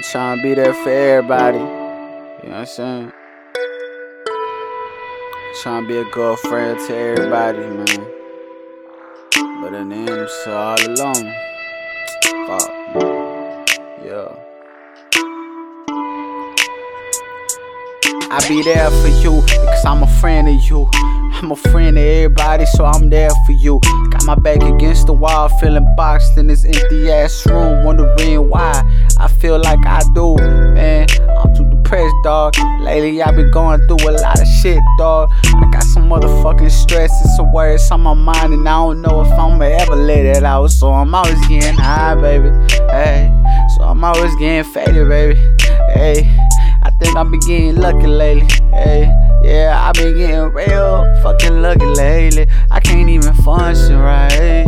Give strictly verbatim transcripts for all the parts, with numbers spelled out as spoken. I'm trying to be there for everybody. You know what I'm saying? I'm trying to be a good friend to everybody, man. But in the end, I'm so all alone. Fuck, man. Yeah. I be there for you, because I'm a friend of you. I'm a friend of everybody, so I'm there for you. Got my back against the wall, feeling boxed in this empty ass room, wondering why I feel like I do, man. I'm too depressed, dog. Lately I been going through a lot of shit, dog. I got some motherfucking stress and some worries on my mind, and I don't know if I'ma ever let it out. So I'm always getting high, baby, hey. So I'm always getting faded, baby, hey. I think I've been getting lucky lately, ayy. Yeah, I've been getting real fucking lucky lately. I can't even function right.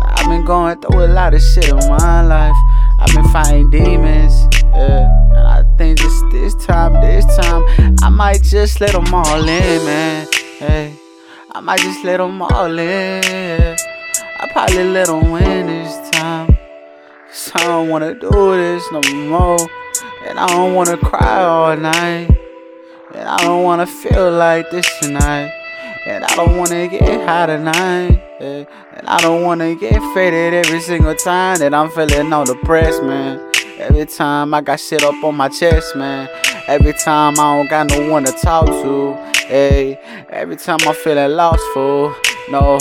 I've been going through a lot of shit in my life. I've been fighting demons, yeah. And I think this, this time, this time, I might just let them all in, man. Hey, I might just let them all in. I probably let them win this time. Cause I don't wanna do this no more. And I don't wanna cry all night. And I don't wanna feel like this tonight. And I don't wanna get high tonight, yeah. And I don't wanna get faded every single time that I'm feeling all depressed, man. Every time I got shit up on my chest, man. Every time I don't got no one to talk to, hey. Every time I'm feeling lost, fool. No,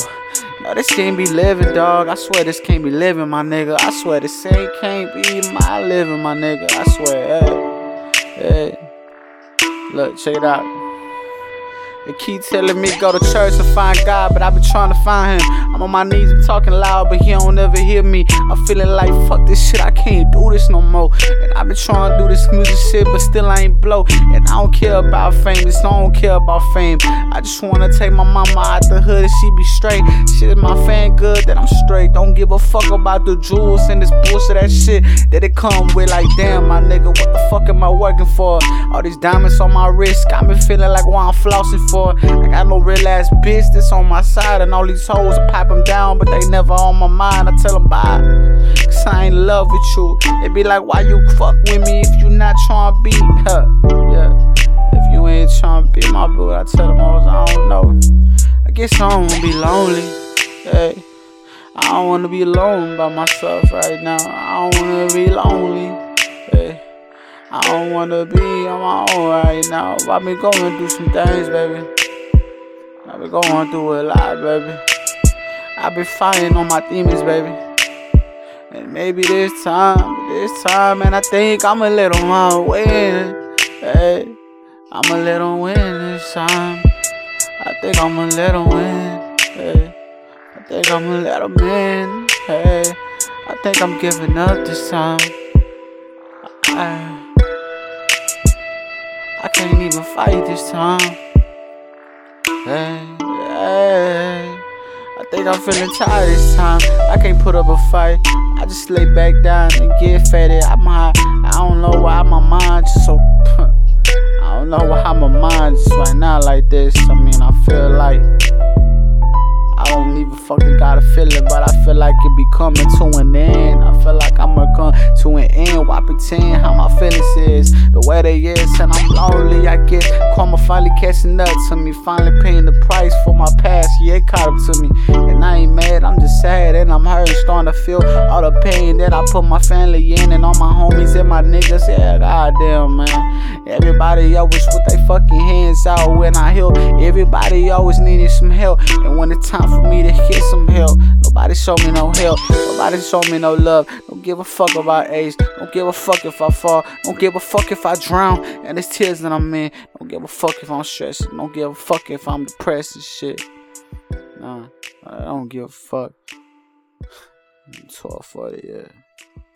no, this can't be living, dog. I swear this can't be living, my nigga. I swear this ain't can't be my living, my nigga. I swear, hey, hey. Look, check it out. They keep telling me go to church and find God, but I been trying to find him. I'm on my knees, I'm talking loud, but he don't ever hear me. I'm feeling like, fuck this shit, I can't do this no more. And I been trying to do this music shit, but still I ain't blow. And I don't care about fame, I don't care about fame. I just wanna take my mama out the hood and she be straight. Shit is my fan good that I'm straight. Don't give a fuck about the jewels and this bullshit, that shit that it come with. Like damn, my nigga, what the fuck am I working for? All these diamonds on my wrist got me feeling like why I'm flossing for. I got no real ass bitch that's on my side, and all these hoes pop them down, but they never on my mind. I tell them bye, cause I ain't in love with you. They be like, why you fuck with me if you not tryna be, huh? Yeah, if you ain't tryna be my boo. I tell them hoes, I don't know, I guess I don't wanna be lonely, hey. I don't wanna be alone by myself right now. I don't wanna be lonely, hey. I don't wanna be on my own right now. I been going through some things, baby. I been going through a lot, baby. I been fighting on my demons, baby. And maybe this time, this time, man, I think I'ma let them all win. Hey, I'ma let them win this time. I think I'ma let them win. Hey, I think I'ma let them in. Hey, I think I'm giving up this time. I, I can't even fight this time. Hey, hey. I think I'm feeling tired this time. I can't put up a fight. I just lay back down and get faded. I'm high. I don't know why my mind just so. I don't know why my mind just right now like this. I mean, I feel like I don't even fucking gotta feel it, but I feel like it be coming to an end. I feel like I'ma come to an end. Why pretend how my feelings is the way they is? And I'm lonely, I guess. Karma finally catching up to me, finally paying the price for my past. Yeah, it caught up to me, and I ain't mad. I'm just sad and I'm hurt, starting to feel all the pain that I put my family in and all my homies and my niggas. Yeah, goddamn, man. Everybody always with they fucking hands out when I help. Everybody always needing some help, and when it's time for me to get some help, nobody show me no help. Nobody show me no love. Don't give a fuck about age. Don't give a fuck if I fall. Don't give a fuck if I drown and it's tears that I'm in. Don't give a fuck if I'm stressed. Don't give a fuck if I'm depressed and shit. Nah, I don't give a fuck. I'm twelve forty, yeah.